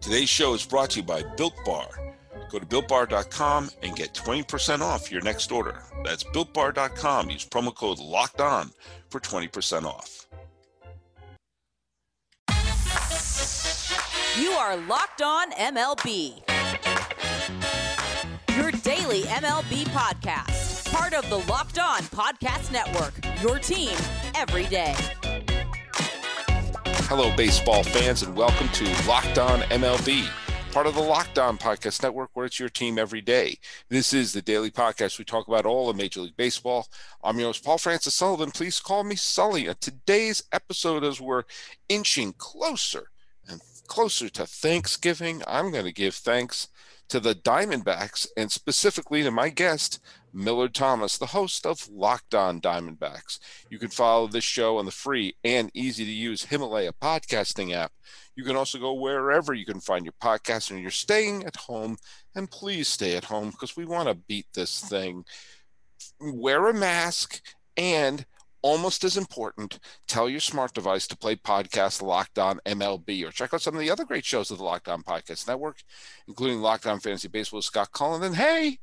Today's show is brought to you by Built Bar. Go to builtbar.com and get 20% off your next order. That's builtbar.com. Use promo code Locked On for 20% off. You are Locked On MLB. Your daily MLB podcast. Part of the Locked On Podcast Network. Your team every day. Hello, baseball fans, and welcome to Locked On MLB, part of the Locked On Podcast Network, where it's your team every day. This is the daily podcast. We talk about all of Major League Baseball. I'm your host, Paul Francis Sullivan. Please call me Sully. On today's episode, as we're inching closer and closer to Thanksgiving, I'm going to give thanks to the Diamondbacks and specifically to my guest, Millard Thomas, the host of Locked On Diamondbacks. You can follow this show on the free and easy-to-use Himalaya podcasting app. You can also go wherever you can find your podcast, and you're staying at home. And please stay at home because we want to beat this thing. Wear a mask and, almost as important, tell your smart device to play podcast Locked On MLB, or check out some of the other great shows of the Locked On Podcast Network, including Locked On Fantasy Baseball with Scott Cullen. And hey,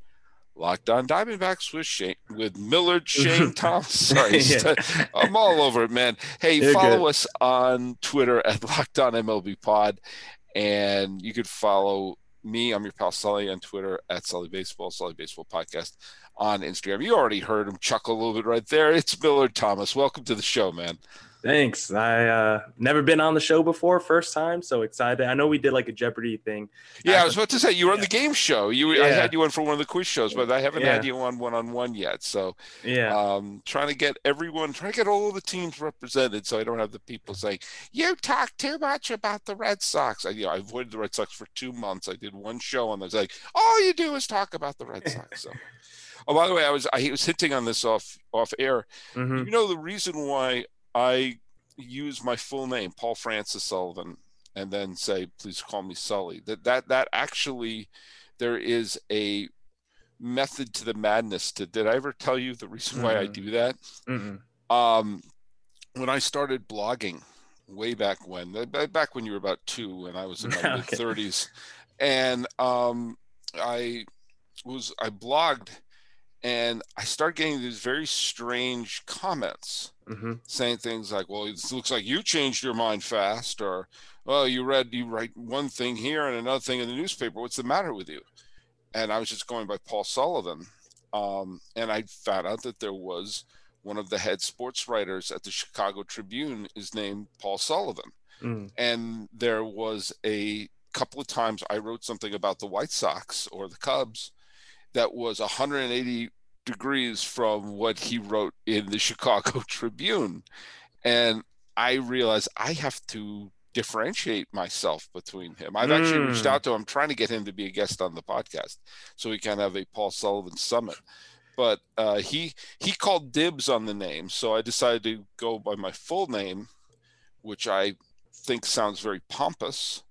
Locked On Diamondbacks with Millard Shane Thomas. Sorry, yeah. I'm all over it, man. Hey, you're follow good. Us on Twitter at Locked On MLB Pod, and you could follow me. I'm your pal Sully on Twitter at Sully Baseball, Sully Baseball Podcast on Instagram. You already heard him chuckle a little bit right there. It's Millard Thomas. Welcome to the show, man. Thanks. I never been on the show before. First time. So excited. I know we did like a Jeopardy thing. Yeah, I was about to say you were on the game show. I had you on for one of the quiz shows, but I haven't had you on one-on-one yet. So trying to get all of the teams represented so I don't have the people saying, you talk too much about the Red Sox. I avoided the Red Sox for 2 months. I did one show on those. Like, all you do is talk about the Red Sox. So. Oh, by the way, I was hinting on this off air. Mm-hmm. You know, the reason why I use my full name, Paul Francis Sullivan, and then say, please call me Sully. That actually, there is a method to the madness. Did I ever tell you the reason why I do that? Mm-hmm. When I started blogging way back when you were about two and I was in my mid-30s, and I blogged. And I start getting these very strange comments, saying things like, well, it looks like you changed your mind fast, or, well, you write one thing here and another thing in the newspaper. What's the matter with you? And I was just going by Paul Sullivan. And I found out that there was one of the head sports writers at the Chicago Tribune is named Paul Sullivan. Mm. And there was a couple of times I wrote something about the White Sox or the Cubs that was 180 degrees from what he wrote in the Chicago Tribune. And I realized I have to differentiate myself between him. I've actually reached out to him, trying to get him to be a guest on the podcast so we can have a Paul Sullivan summit. But he called dibs on the name. So I decided to go by my full name, which I think sounds very pompous.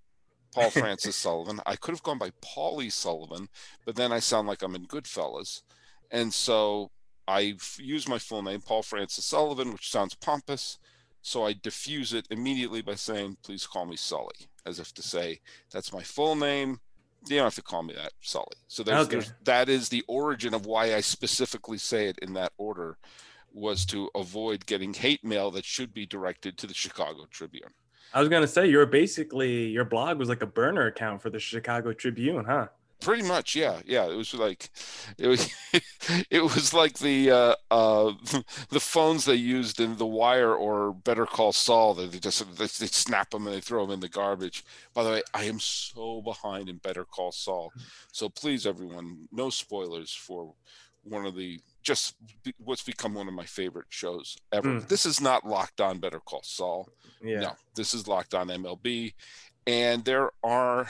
Paul Francis Sullivan. I could have gone by Paulie Sullivan, but then I sound like I'm in Goodfellas. And so I use my full name, Paul Francis Sullivan, which sounds pompous. So I diffuse it immediately by saying, please call me Sully, as if to say, that's my full name. You don't have to call me that, Sully. So that is the origin of why I specifically say it in that order, was to avoid getting hate mail that should be directed to the Chicago Tribune. I was going to say, your blog was like a burner account for the Chicago Tribune, huh? Pretty much, yeah. Yeah, it was like the phones they used in The Wire or Better Call Saul. They snap them and they throw them in the garbage. By the way, I am so behind in Better Call Saul. So please, everyone, no spoilers for what's become one of my favorite shows ever. This is not Locked On Better Call Saul. Yeah. No, this is Locked On MLB. And there are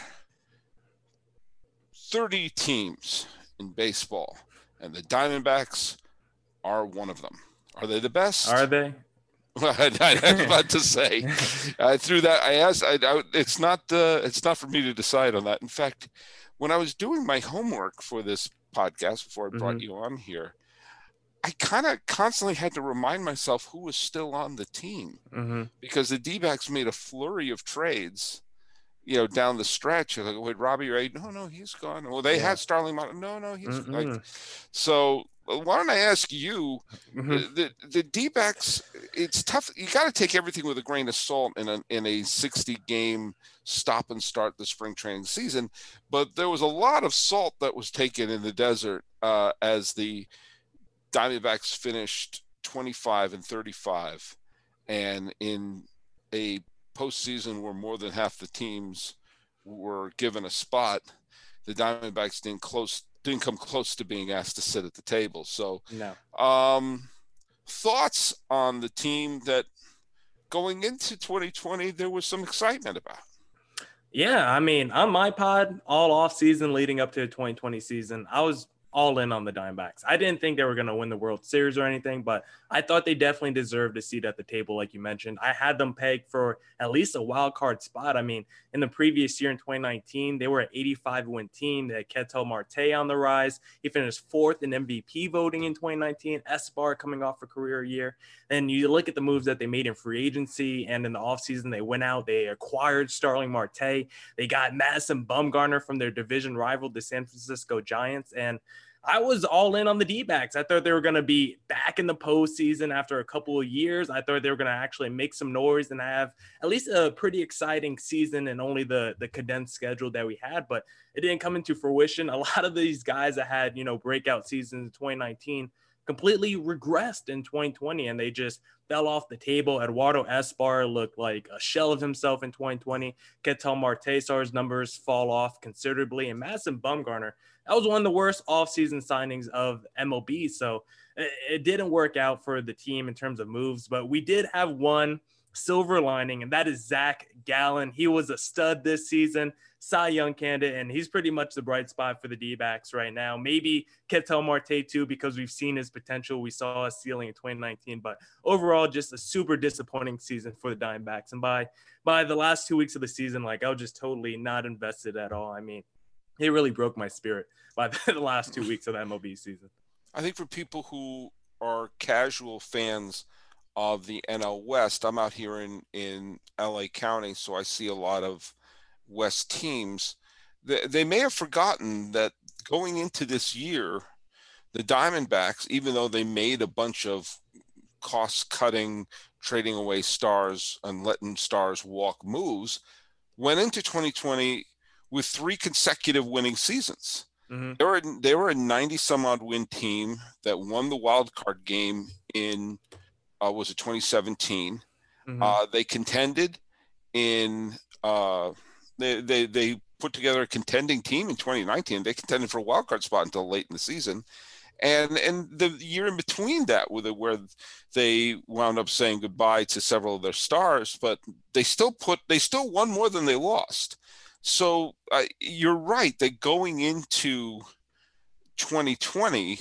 30 teams in baseball, and the Diamondbacks are one of them. Are they the best? Are they? Well, I was about to say. Through that, I asked. It's not for me to decide on that. In fact, when I was doing my homework for this podcast before I brought you on here, I kind of constantly had to remind myself who was still on the team, because the D-backs made a flurry of trades you know, down the stretch, would Robbie Ray? No, he's gone. Well, they had Starling Marte. No, he's like. So why don't I ask you, the D-backs, it's tough. You got to take everything with a grain of salt in a 60-game stop and start the spring training season. But there was a lot of salt that was taken in the desert as the Diamondbacks finished 25-35, and in a postseason where more than half the teams were given a spot, the Diamondbacks didn't come close to being asked to sit at the table. So thoughts on the team that going into 2020, there was some excitement about? Yeah. I mean, on my pod all off season leading up to the 2020 season, I was all in on the Diamondbacks. I didn't think they were going to win the World Series or anything, but I thought they definitely deserved a seat at the table, like you mentioned. I had them pegged for at least a wild card spot. I mean, in the previous year in 2019, they were an 85-win team. They had Ketel Marte on the rise. He finished fourth in MVP voting in 2019. Escobar coming off a career year. And you look at the moves that they made in free agency, and in the offseason, they went out. They acquired Starling Marte. They got Madison Bumgarner from their division rival, the San Francisco Giants, and I was all in on the D-backs. I thought they were going to be back in the postseason after a couple of years. I thought they were going to actually make some noise and have at least a pretty exciting season and only the condensed schedule that we had, but it didn't come into fruition. A lot of these guys that had, breakout seasons in 2019 completely regressed in 2020, and they just fell off the table. Eduardo Escobar looked like a shell of himself in 2020. Ketel Marte saw his numbers fall off considerably, and Madison Bumgarner, that was one of the worst offseason signings of MLB. So it didn't work out for the team in terms of moves, but we did have one silver lining, and that is Zach Gallen. He was a stud this season, Cy Young candidate, and he's pretty much the bright spot for the D-backs right now. Maybe Ketel Marte too, because we've seen his potential. We saw his ceiling in 2019, but overall just a super disappointing season for the Diamondbacks. And by the last 2 weeks of the season, I was just totally not invested at all. I mean, it really broke my spirit by the last 2 weeks of the MLB season. I think for people who are casual fans of the NL West, I'm out here in LA County, so I see a lot of West teams. They may have forgotten that going into this year, the Diamondbacks, even though they made a bunch of cost-cutting, trading away stars and letting stars walk moves, went into 2020 with three consecutive winning seasons. They were a 90-some-odd win team that won the wild card game in, 2017. They contended in they put together a contending team in 2019. They contended for a wild card spot until late in the season. And the year in between that, where they wound up saying goodbye to several of their stars, but they still won more than they lost. So you're right that going into 2020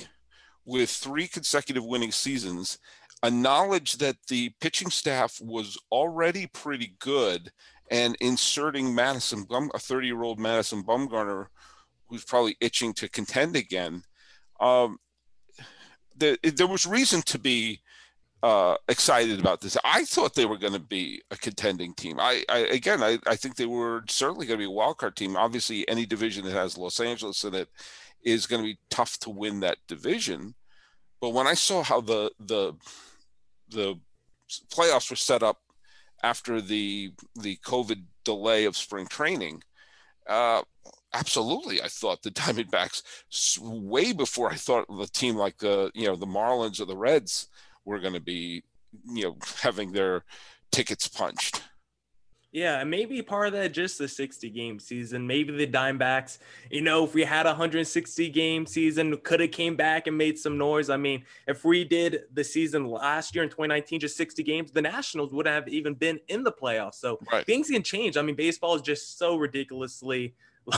with three consecutive winning seasons, a knowledge that the pitching staff was already pretty good, and inserting a 30-year-old Madison Bumgarner, who's probably itching to contend again, there was reason to be excited about this. I thought they were going to be a contending team. I think they were certainly going to be a wildcard team. Obviously, any division that has Los Angeles in it is going to be tough to win that division. But when I saw how the playoffs were set up after the COVID delay of spring training, absolutely, I thought the Diamondbacks, way before I thought the team like the Marlins or the Reds were going to be, having their tickets punched. Yeah, and maybe part of that, just the 60-game season. Maybe the Diamondbacks, if we had a 160-game season, could have came back and made some noise. I mean, if we did the season last year in 2019, just 60 games, the Nationals would have even been in the playoffs. So Things can change. I mean, baseball is just so ridiculously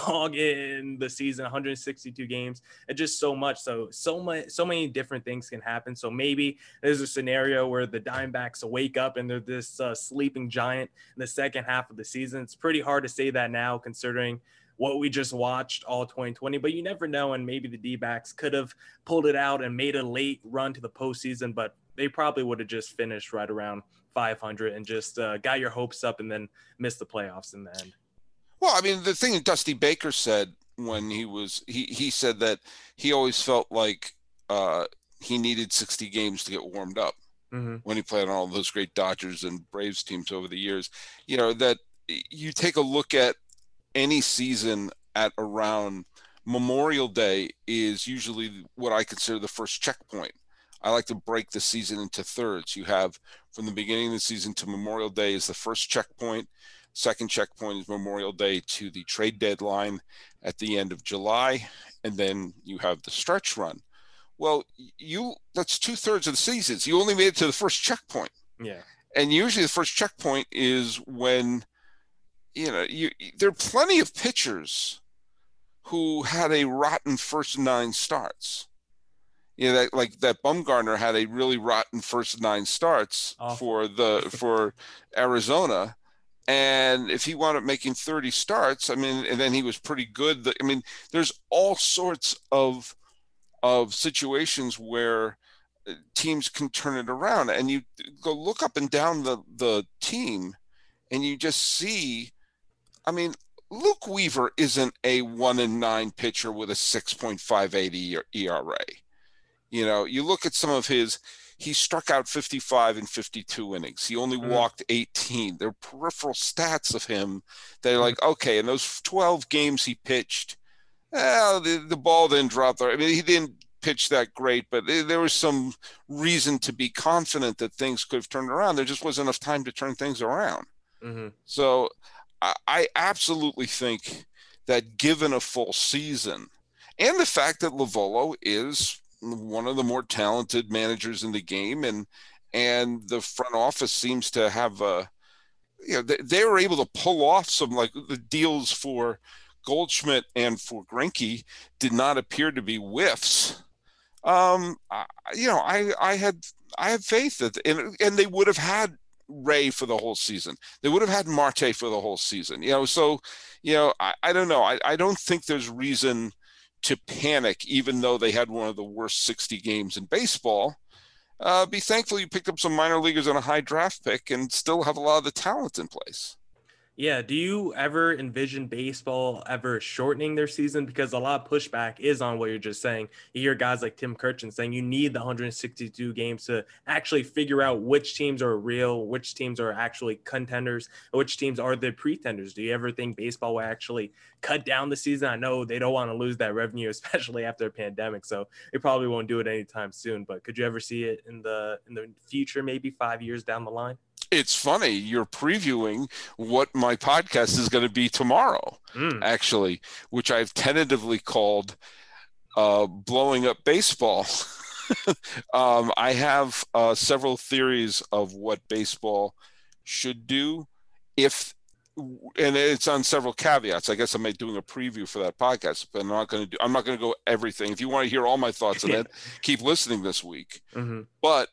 long in the season, 162 games, and just so much. So many different things can happen. So maybe there's a scenario where the Diamondbacks wake up and they're this sleeping giant in the second half of the season. It's pretty hard to say that now, considering what we just watched all 2020, but you never know. And maybe the D-backs could have pulled it out and made a late run to the postseason, but they probably would have just finished right around 500 and just got your hopes up and then missed the playoffs in the end. I mean, the thing Dusty Baker said when he was, he said that he always felt like he needed 60 games to get warmed up when he played on all those great Dodgers and Braves teams over the years. You know, that you take a look at any season at around Memorial Day is usually what I consider the first checkpoint. I like to break the season into thirds. You have from the beginning of the season to Memorial Day is the first checkpoint. Second checkpoint is Memorial Day to the trade deadline at the end of July. And then you have the stretch run. Well, that's 2/3 of the seasons. You only made it to the first checkpoint. Yeah. And usually the first checkpoint is when, you know, there are plenty of pitchers who had a rotten first 9 starts. You know, that Bumgarner had a really rotten first 9 starts for Arizona, and if he wound up making 30 starts, I mean, and then he was pretty good. I mean, there's all sorts of situations where teams can turn it around, and you go look up and down the team, and you just see. I mean, Luke Weaver isn't a 1-9 pitcher with a 6.58 ERA. You know, you look at some of his, he struck out 55 in 52 innings. He only walked 18. There are peripheral stats of him that are like, okay, in those 12 games he pitched, the ball didn't drop there. I mean, he didn't pitch that great, but there was some reason to be confident that things could have turned around. There just wasn't enough time to turn things around. So I absolutely think that given a full season and the fact that Lovullo is one of the more talented managers in the game, and the front office seems to have they were able to pull off some, like the deals for Goldschmidt and for Greinke did not appear to be whiffs. I had faith that, and they would have had Ray for the whole season. They would have had Marte for the whole season, you know, so, you know, I don't know. I don't think there's reason to panic, even though they had one of the worst 60 games in baseball. Be thankful you picked up some minor leaguers on a high draft pick and still have a lot of the talent in place. Yeah. Do you ever envision baseball ever shortening their season? Because a lot of pushback is on what you're just saying. You hear guys like Tim Kirchner saying you need the 162 games to actually figure out which teams are real, which teams are actually contenders, which teams are the pretenders. Do you ever think baseball will actually cut down the season? I know they don't want to lose that revenue, especially after a pandemic. So they probably won't do it anytime soon, but could you ever see it in the future, maybe 5 years down the line? It's funny, you're previewing what my podcast is going to be tomorrow, actually, which I've tentatively called Blowing Up Baseball. I have several theories of what baseball should do, and it's on several caveats. I guess I'm doing a preview for that podcast, but I'm not going to go everything. If you want to hear all my thoughts on it, keep listening this week. But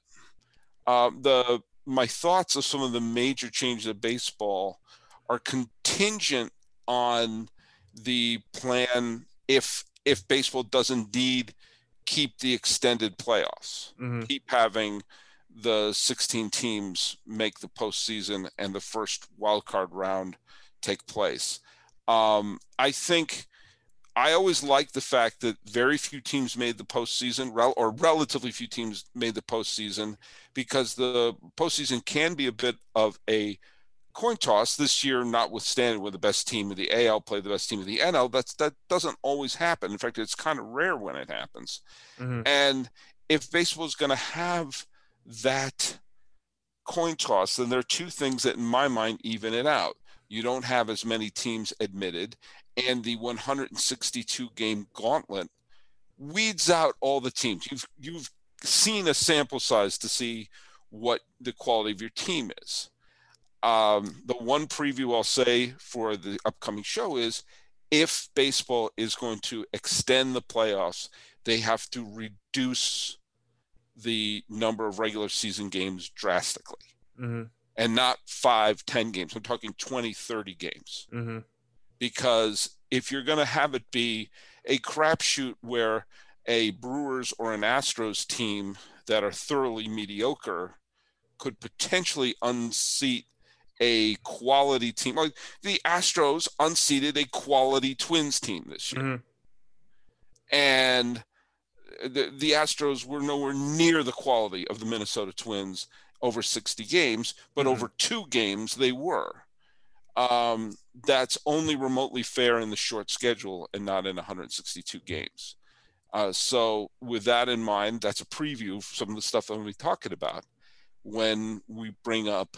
my thoughts of some of the major changes of baseball are contingent on the plan if baseball does indeed keep the extended playoffs, keep having the 16 teams make the postseason and the first wildcard round take place. I think I always liked the fact that very few teams made the postseason, or relatively few teams made the postseason, because the postseason can be a bit of a coin toss. This year, notwithstanding, where the best team of the AL played the best team of the NL, that doesn't always happen. In fact, it's kind of rare when it happens. And if baseball is going to have that coin toss, then there are two things that, in my mind, even it out. You don't have as many teams admitted, and the 162-game gauntlet weeds out all the teams. You've seen a sample size to see what the quality of your team is. The one preview I'll say for the upcoming show is, if baseball is going to extend the playoffs, they have to reduce the number of regular season games drastically. And not 5-10 games. I'm talking 20-30 games. Because if you're going to have it be a crapshoot where a Brewers or an Astros team that are thoroughly mediocre could potentially unseat a quality team. Like the Astros unseated a quality Twins team this year. Mm-hmm. And the Astros were nowhere near the quality of the Minnesota Twins over 60 games, but mm-hmm. over two games they were. That's only remotely fair in the short schedule and not in 162 games. So with that in mind, that's a preview of some of the stuff I'm going to be talking about when we bring up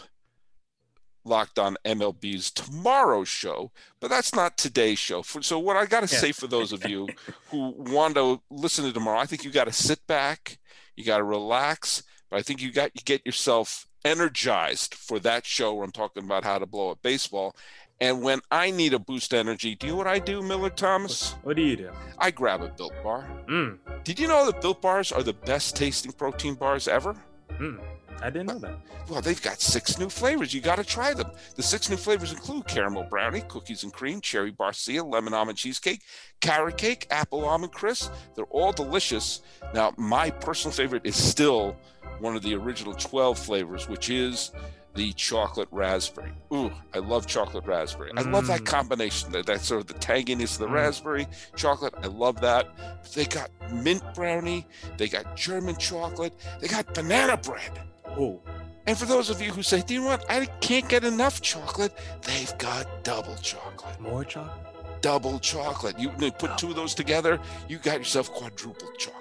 Locked On MLB's tomorrow's show, but that's not today's show. So what I got to say for those of you who want to listen to tomorrow, I think you got to sit back, you got to relax, but I think you got to get yourself energized for that show where I'm talking about how to blow up baseball. And when I need a boost energy, do you know what I do, Millard Thomas? What do you do? I grab a Built Bar. Mm. Did you know that Built Bars are the best tasting protein bars ever? Mm. I didn't know that. Well, they've got 6 new flavors. You got to try them. The 6 new flavors include caramel brownie, cookies and cream, cherry barcia, lemon almond cheesecake, carrot cake, apple almond crisp. They're all delicious. Now, my personal favorite is still one of the original 12 flavors, which is the chocolate raspberry. Ooh, I love chocolate raspberry. I love that combination. That sort of the tanginess of the raspberry, chocolate. I love that. But they got mint brownie. They got German chocolate. They got banana bread. Oh. And for those of you who say, do you know what? I can't get enough chocolate. They've got double chocolate. More chocolate? Double chocolate. You put 2 of those together, you got yourself quadruple chocolate.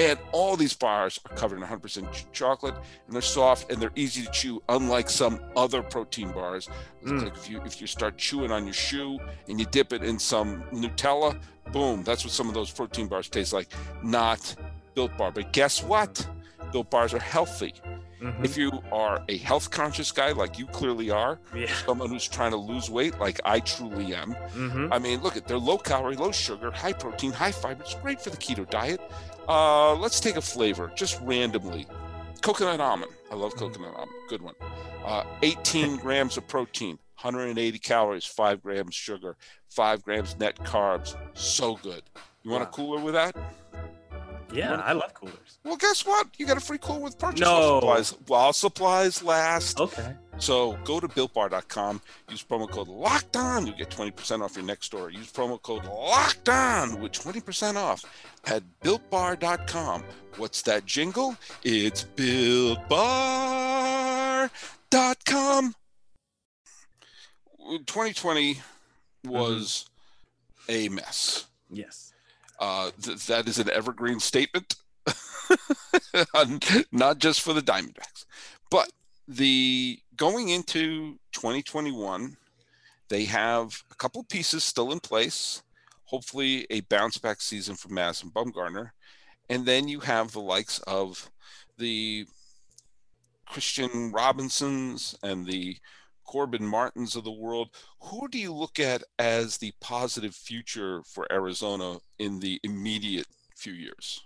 And all these bars are covered in 100% chocolate, and they're soft, and they're easy to chew, unlike some other protein bars. Like if you start chewing on your shoe and you dip it in some Nutella, boom, that's what some of those protein bars taste like. Not Built Bar. But guess what? Built Bars are healthy. Mm-hmm. If you are a health conscious guy, like you clearly are, someone who's trying to lose weight, like I truly am. Mm-hmm. I mean, look, they're low calorie, low sugar, high protein, high fiber. It's great for the keto diet. Let's take a flavor just randomly. Coconut almond. I love coconut almond. Good one. 18 grams of protein, 180 calories, 5 grams sugar, 5 grams net carbs. So good. You want a cooler with that? Yeah, I love coolers. Well, guess what? You got a free cooler with purchase. No. While supplies last. Okay. So go to builtbar.com. Use promo code Locked On. You'll get 20% off your next order. Use promo code Locked On with 20% off at builtbar.com. What's that jingle? It's builtbar.com. 2020 was a mess. Yes. That is an evergreen statement, not just for the Diamondbacks, but going into 2021, they have a couple pieces still in place, hopefully a bounce back season from Madison Bumgarner. And then you have the likes of the Kristian Robinsons and the Corbin Martins of the world. Who do you look at as the positive future for Arizona in the immediate few years?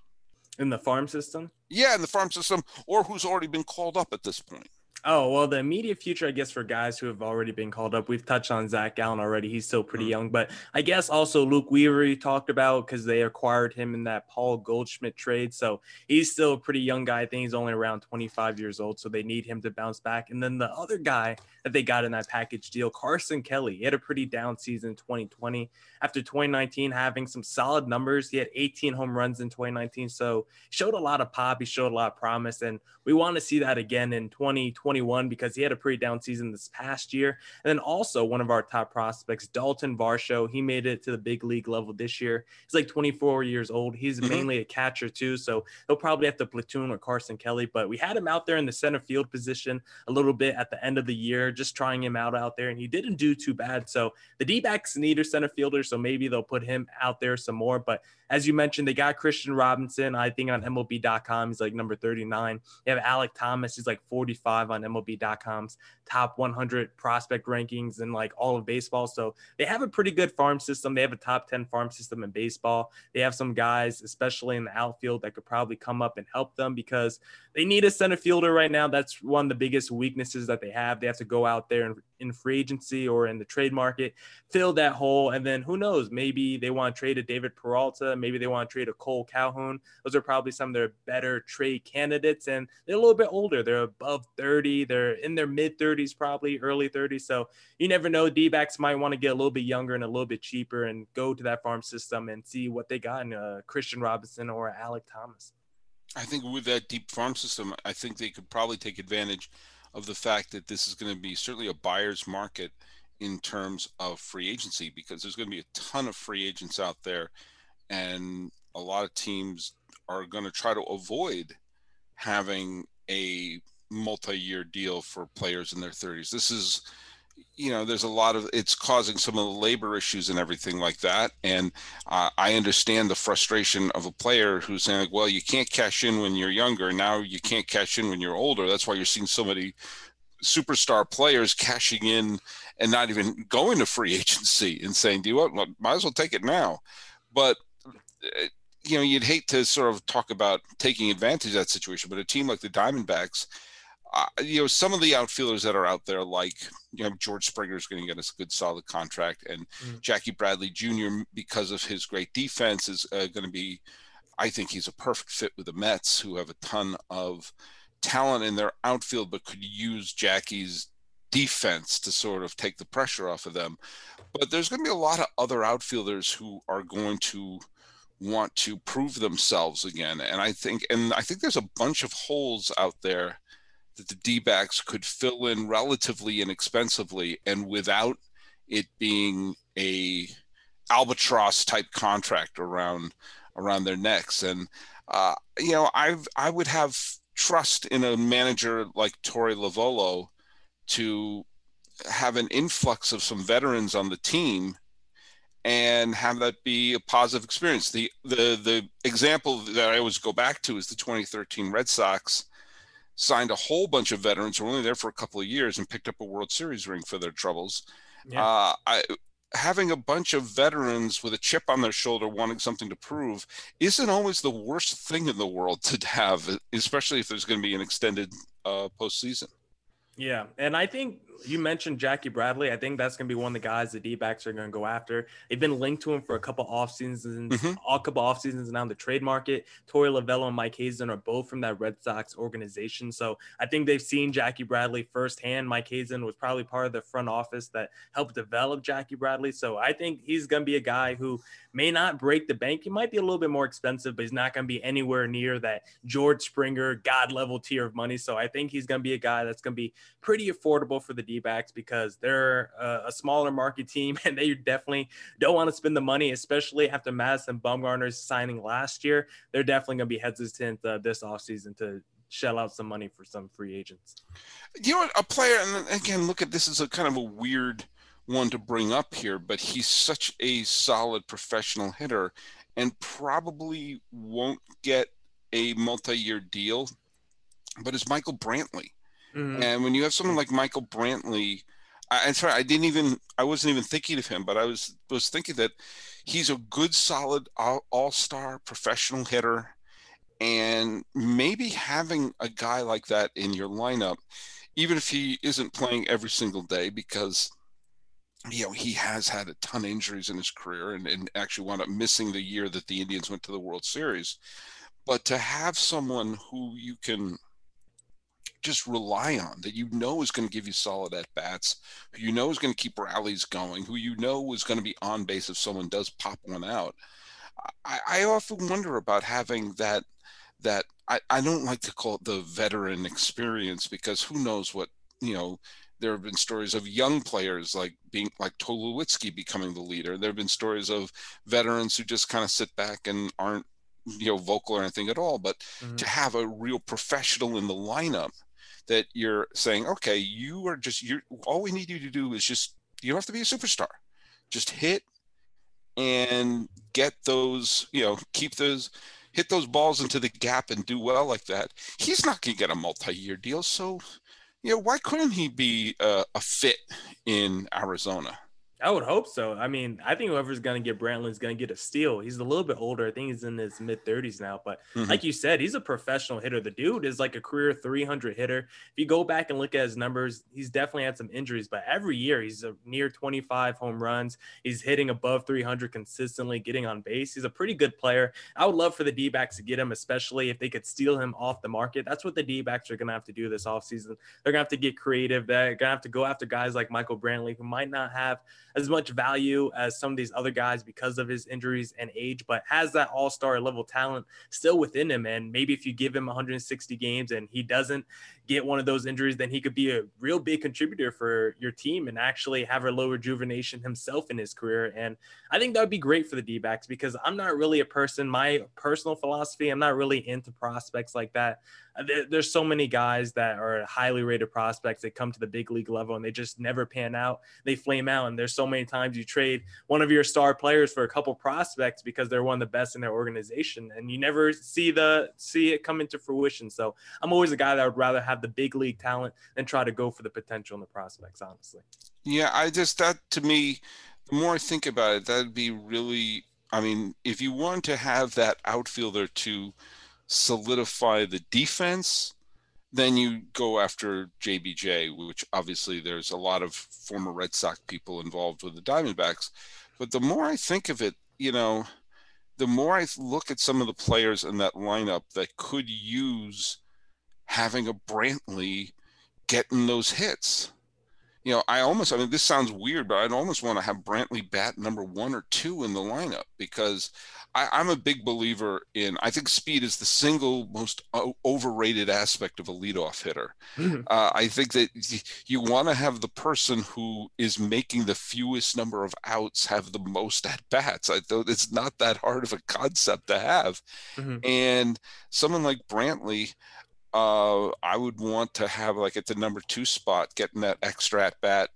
In the farm system? Yeah, in the farm system, or who's already been called up at this point. Oh, well, the immediate future, I guess, for guys who have already been called up, we've touched on Zach Gallen already. He's still pretty young, but I guess also Luke Weaver you talked about because they acquired him in that Paul Goldschmidt trade. So he's still a pretty young guy. I think he's only around 25 years old, so they need him to bounce back. And then the other guy that they got in that package deal, Carson Kelly, he had a pretty down season in 2020. After 2019, having some solid numbers, he had 18 home runs in 2019, so showed a lot of pop. He showed a lot of promise, and we want to see that again in 2021 because he had a pretty down season this past year. And then also one of our top prospects, Dalton Varsho, he made it to the big league level this year. He's like 24 years old. He's mainly a catcher too, so he'll probably have to platoon with Carson Kelly, but we had him out there in the center field position a little bit at the end of the year, just trying him out there, and he didn't do too bad. So the D-backs need a center fielder, so maybe they'll put him out there some more. But as you mentioned, they got Kristian Robinson, I think on MLB.com, he's like number 39. They have Alek Thomas, he's like 45 on MLB.com's top 100 prospect rankings and like all of baseball. So they have a pretty good farm system. They have a top 10 farm system in baseball. They have some guys, especially in the outfield, that could probably come up and help them because they need a center fielder right now. That's one of the biggest weaknesses that they have. They have to go out there and in free agency or in the trade market, fill that hole. And then who knows, maybe they want to trade a David Peralta. Maybe they want to trade a Cole Calhoun. Those are probably some of their better trade candidates. And they're a little bit older. They're above 30. They're in their mid 30s, probably early 30s. So you never know. D-backs might want to get a little bit younger and a little bit cheaper and go to that farm system and see what they got in Kristian Robinson or Alek Thomas. I think with that deep farm system, I think they could probably take advantage of the fact that this is going to be certainly a buyer's market in terms of free agency, because there's going to be a ton of free agents out there, and a lot of teams are going to try to avoid having a multi-year deal for players in their 30s. This is, you know, there's a lot of, it's causing some of the labor issues and everything like that. And I understand the frustration of a player who's saying, like, well, you can't cash in when you're younger. Now you can't cash in when you're older. That's why you're seeing so many superstar players cashing in and not even going to free agency and saying, do you want, well, might as well take it now. But, you know, you'd hate to sort of talk about taking advantage of that situation, but a team like the Diamondbacks, you know, some of the outfielders that are out there, like, you know, George Springer is going to get us a good solid contract, and Jackie Bradley Jr., because of his great defense, is going to be, I think he's a perfect fit with the Mets, who have a ton of talent in their outfield, but could use Jackie's defense to sort of take the pressure off of them. But there's going to be a lot of other outfielders who are going to want to prove themselves again. And I think there's a bunch of holes out there that the D-backs could fill in relatively inexpensively and without it being a albatross type contract around their necks. And, you know, I would have trust in a manager like Torey Lovullo to have an influx of some veterans on the team and have that be a positive experience. The example that I always go back to is the 2013 Red Sox signed a whole bunch of veterans who were only there for a couple of years and picked up a World Series ring for their troubles. Yeah. Having a bunch of veterans with a chip on their shoulder wanting something to prove isn't always the worst thing in the world to have, especially if there's going to be an extended postseason. Yeah, and I think you mentioned Jackie Bradley. I think that's going to be one of the guys the D-backs are going to go after. They've been linked to him for a couple off seasons now in the trade market. Torey Lovullo and Mike Hazen are both from that Red Sox organization. So I think they've seen Jackie Bradley firsthand. Mike Hazen was probably part of the front office that helped develop Jackie Bradley. So I think he's going to be a guy who may not break the bank. He might be a little bit more expensive, but he's not going to be anywhere near that George Springer God level tier of money. So I think he's going to be a guy that's going to be pretty affordable for the D-backs, because they're a smaller market team and they definitely don't want to spend the money, especially after Madison Bumgarner's signing last year. They're definitely going to be hesitant this offseason to shell out some money for some free agents. You know what, a player, and again, look at this is a kind of a weird one to bring up here, but he's such a solid professional hitter and probably won't get a multi-year deal, but it's Michael Brantley. Mm-hmm. And when you have someone like Michael Brantley, I wasn't even thinking of him, but I was thinking that he's a good, solid, all-star professional hitter. And maybe having a guy like that in your lineup, even if he isn't playing every single day, because, you know, he has had a ton of injuries in his career and actually wound up missing the year that the Indians went to the World Series. But to have someone who you can just rely on, that you know is going to give you solid at-bats, who you know is going to keep rallies going, who you know is going to be on base if someone does pop one out. I often wonder about having that I don't like to call it the veteran experience, because who knows what, you know, there have been stories of young players like Tulowitzki becoming the leader. There have been stories of veterans who just kind of sit back and aren't, you know, vocal or anything at all, but to have a real professional in the lineup that you're saying, okay, you're all we need you to do is just, you don't have to be a superstar, just hit and get those, you know, hit those balls into the gap and do well like that. He's not going to get a multi-year deal. So, you know, why couldn't he be a fit in Arizona? I would hope so. I mean, I think whoever's going to get Brantley is going to get a steal. He's a little bit older. I think he's in his mid-30s now. But like you said, he's a professional hitter. The dude is like a career 300 hitter. If you go back and look at his numbers, he's definitely had some injuries. But every year, he's near 25 home runs. He's hitting above 300 consistently, getting on base. He's a pretty good player. I would love for the D-backs to get him, especially if they could steal him off the market. That's what the D-backs are going to have to do this offseason. They're going to have to get creative. They're going to have to go after guys like Michael Brantley, who might not have – as much value as some of these other guys because of his injuries and age, but has that all-star level talent still within him. And maybe if you give him 160 games and he doesn't get one of those injuries, then he could be a real big contributor for your team and actually have a little rejuvenation himself in his career. And I think that would be great for the D-backs, because I'm not really a person, my personal philosophy, I'm not really into prospects like that. There's so many guys that are highly rated prospects that come to the big league level and they just never pan out. They flame out. And there's so many times you trade one of your star players for a couple prospects because they're one of the best in their organization, and you never see it come into fruition. So I'm always a guy that would rather have the big league talent than try to go for the potential in the prospects, honestly. Yeah, that to me, the more I think about it, that'd be really, I mean, if you want to have that outfielder to solidify the defense, then you go after JBJ, which obviously there's a lot of former Red Sox people involved with the Diamondbacks. But the more I think of it, you know, the more I look at some of the players in that lineup that could use having a Brantley getting those hits. You know, I mean, this sounds weird, but I'd almost want to have Brantley bat number 1 or 2 in the lineup, because I'm a big believer in, I think speed is the single most overrated aspect of a leadoff hitter. I think that you want to have the person who is making the fewest number of outs have the most at-bats. It's not that hard of a concept to have. And someone like Brantley, I would want to have, like, at the number 2 spot, getting that extra at bat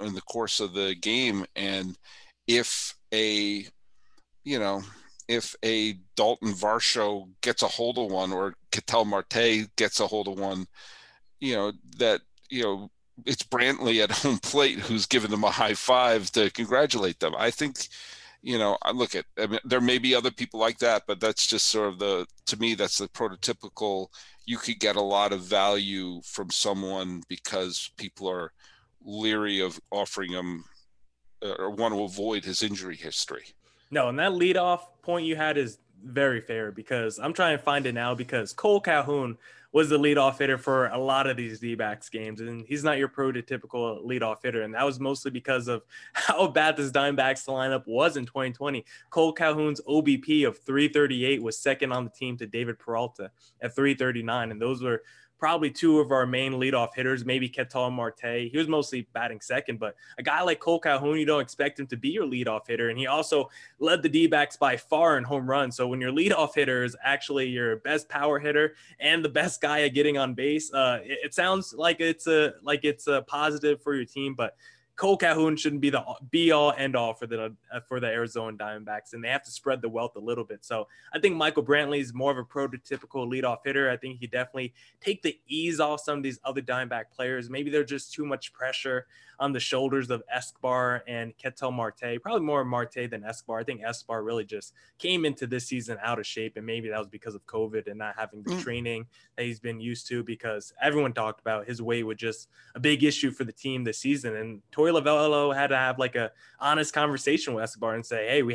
in the course of the game. And if a Dalton Varsho gets a hold of one, or Ketel Marte gets a hold of one, it's Brantley at home plate who's giving them a high five to congratulate them. I think, there may be other people like that, but that's just sort of to me, that's the prototypical. You could get a lot of value from someone because people are leery of offering him or want to avoid his injury history. No, and that leadoff point you had is very fair, because I'm trying to find it now, because Cole Calhoun was the leadoff hitter for a lot of these D-backs games, and he's not your prototypical leadoff hitter, and that was mostly because of how bad this Diamondbacks lineup was in 2020. Cole Calhoun's OBP of 338 was second on the team to David Peralta at 339, and those were probably 2 of our main leadoff hitters, maybe Ketel Marte. He was mostly batting second, but a guy like Cole Calhoun, you don't expect him to be your leadoff hitter. And he also led the D-backs by far in home runs. So when your leadoff hitter is actually your best power hitter and the best guy at getting on base, it sounds like it's a positive for your team, but Cole Calhoun shouldn't be the be-all, end-all for the Arizona Diamondbacks, and they have to spread the wealth a little bit. So I think Michael Brantley is more of a prototypical leadoff hitter. I think he definitely take the ease off some of these other Diamondback players. Maybe they're just too much pressure on the shoulders of Escobar and Ketel Marte, probably more Marte than Escobar. I think Escobar really just came into this season out of shape, and maybe that was because of COVID and not having the training that he's been used to, because everyone talked about his weight was just a big issue for the team this season. And Torey Lovullo had to have like a honest conversation with Escobar and say, hey, you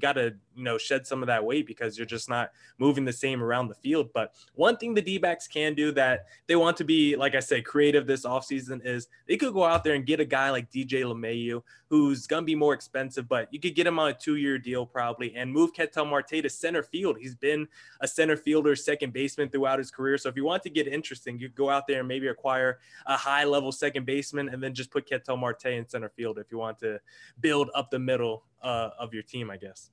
got to shed some of that weight because you're just not moving the same around the field. But one thing the D-backs can do that they want to be, like I said, creative this offseason is they could go out there and get a guy like DJ LeMahieu, who's going to be more expensive, but you could get him on a 2-year deal probably and move Ketel Marte to center field. He's been a center fielder, second baseman throughout his career. So if you want to get interesting, you go out there and maybe acquire a high level second baseman and then just put Ketel Marte in center field if you want to build up the middle of your team, I guess.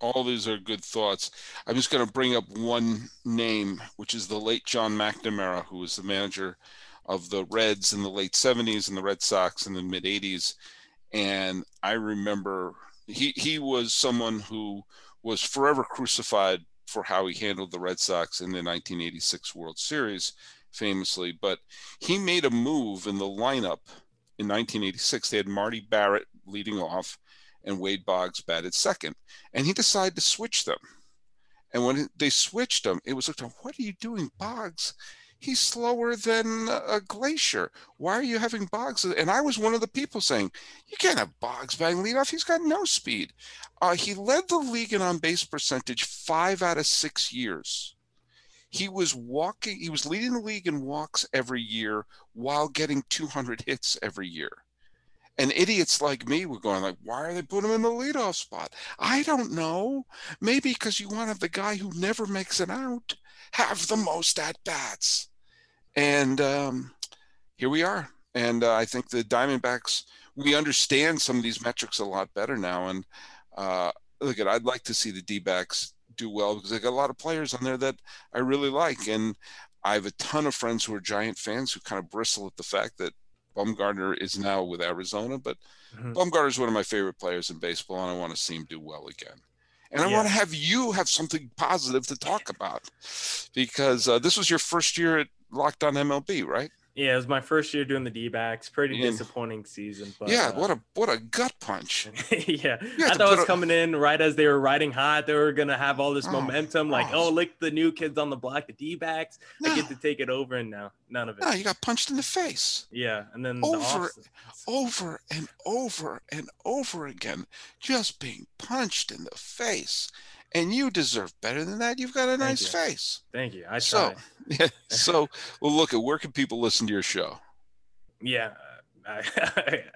All these are good thoughts. I'm just going to bring up one name, which is the late John McNamara, who was the manager of the Reds in the late 70s and the Red Sox in the mid 80s. And I remember he was someone who was forever crucified for how he handled the Red Sox in the 1986 World Series, famously. But he made a move in the lineup in 1986. They had Marty Barrett, leading off, and Wade Boggs batted second. And he decided to switch them. And when they switched him, it was like, what are you doing, Boggs? He's slower than a glacier. Why are you having Boggs? And I was one of the people saying, you can't have Boggs batting leadoff. He's got no speed. He led the league in on-base percentage 5 out of 6 years. He was leading the league in walks every year while getting 200 hits every year. And idiots like me were going like, why are they putting him in the leadoff spot? I don't know. Maybe because you want to have the guy who never makes an out have the most at-bats. And here we are. And I think the Diamondbacks, we understand some of these metrics a lot better now. And I'd like to see the D-backs do well because they got a lot of players on there that I really like. And I have a ton of friends who are Giant fans who kind of bristle at the fact that Bumgarner is now with Arizona, but Bumgarner is one of my favorite players in baseball, and I want to see him do well again. And I want to have you have something positive to talk about because this was your first year at Locked On MLB, right? Yeah, it was my first year doing the D-backs. Pretty disappointing season. But, what a gut punch. Yeah. I thought it was coming in right as they were riding hot. They were going to have all this momentum. Like, look, the new kids on the block, the D-backs. No. I get to take it over, and now none of it. No, you got punched in the face. Yeah, and then over and over again, just being punched in the face. And you deserve better than that. You've got a nice face. Thank you. I try. Well, look, where can people listen to your show? Yeah,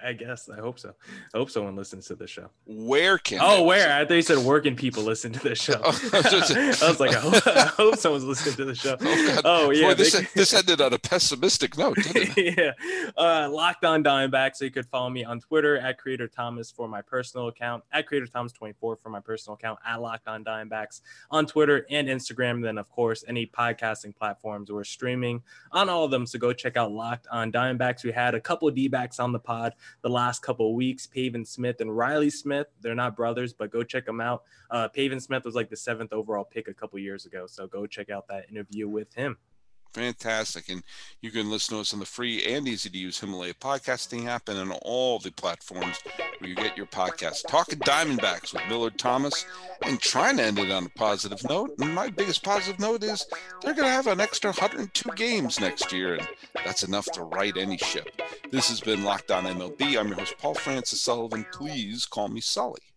I guess. I hope so. I hope someone listens to the show. Where can? I thought you said where can people listen to the show? I was like, I hope someone's listening to the show. Oh yeah. Boy, this ended on a pessimistic note, didn't it? Yeah. Locked On Diamondbacks. So you could follow me on Twitter at Creator Thomas for my personal account, at Creator Thomas 24 for my personal account, at Locked On Diamondbacks on Twitter and Instagram. Then of course any podcasting platforms we're streaming on all of them. So go check out Locked On Diamondbacks. We had a couple of D-backs on the pod the last couple of weeks, Pavin Smith and Riley Smith. They're not brothers, but go check them out. Pavin Smith was like the 7th overall pick a couple years ago, so go check out that interview with him. Fantastic. And you can listen to us on the free and easy to use Himalaya podcasting app and on all the platforms where you get your podcast. Talking Diamondbacks with Millard Thomas and trying to end it on a positive note. And my biggest positive note is they're going to have an extra 102 games next year, and that's enough to right any ship. This has been Locked On MLB. I'm your host, Paul Francis Sullivan. Please call me Sully.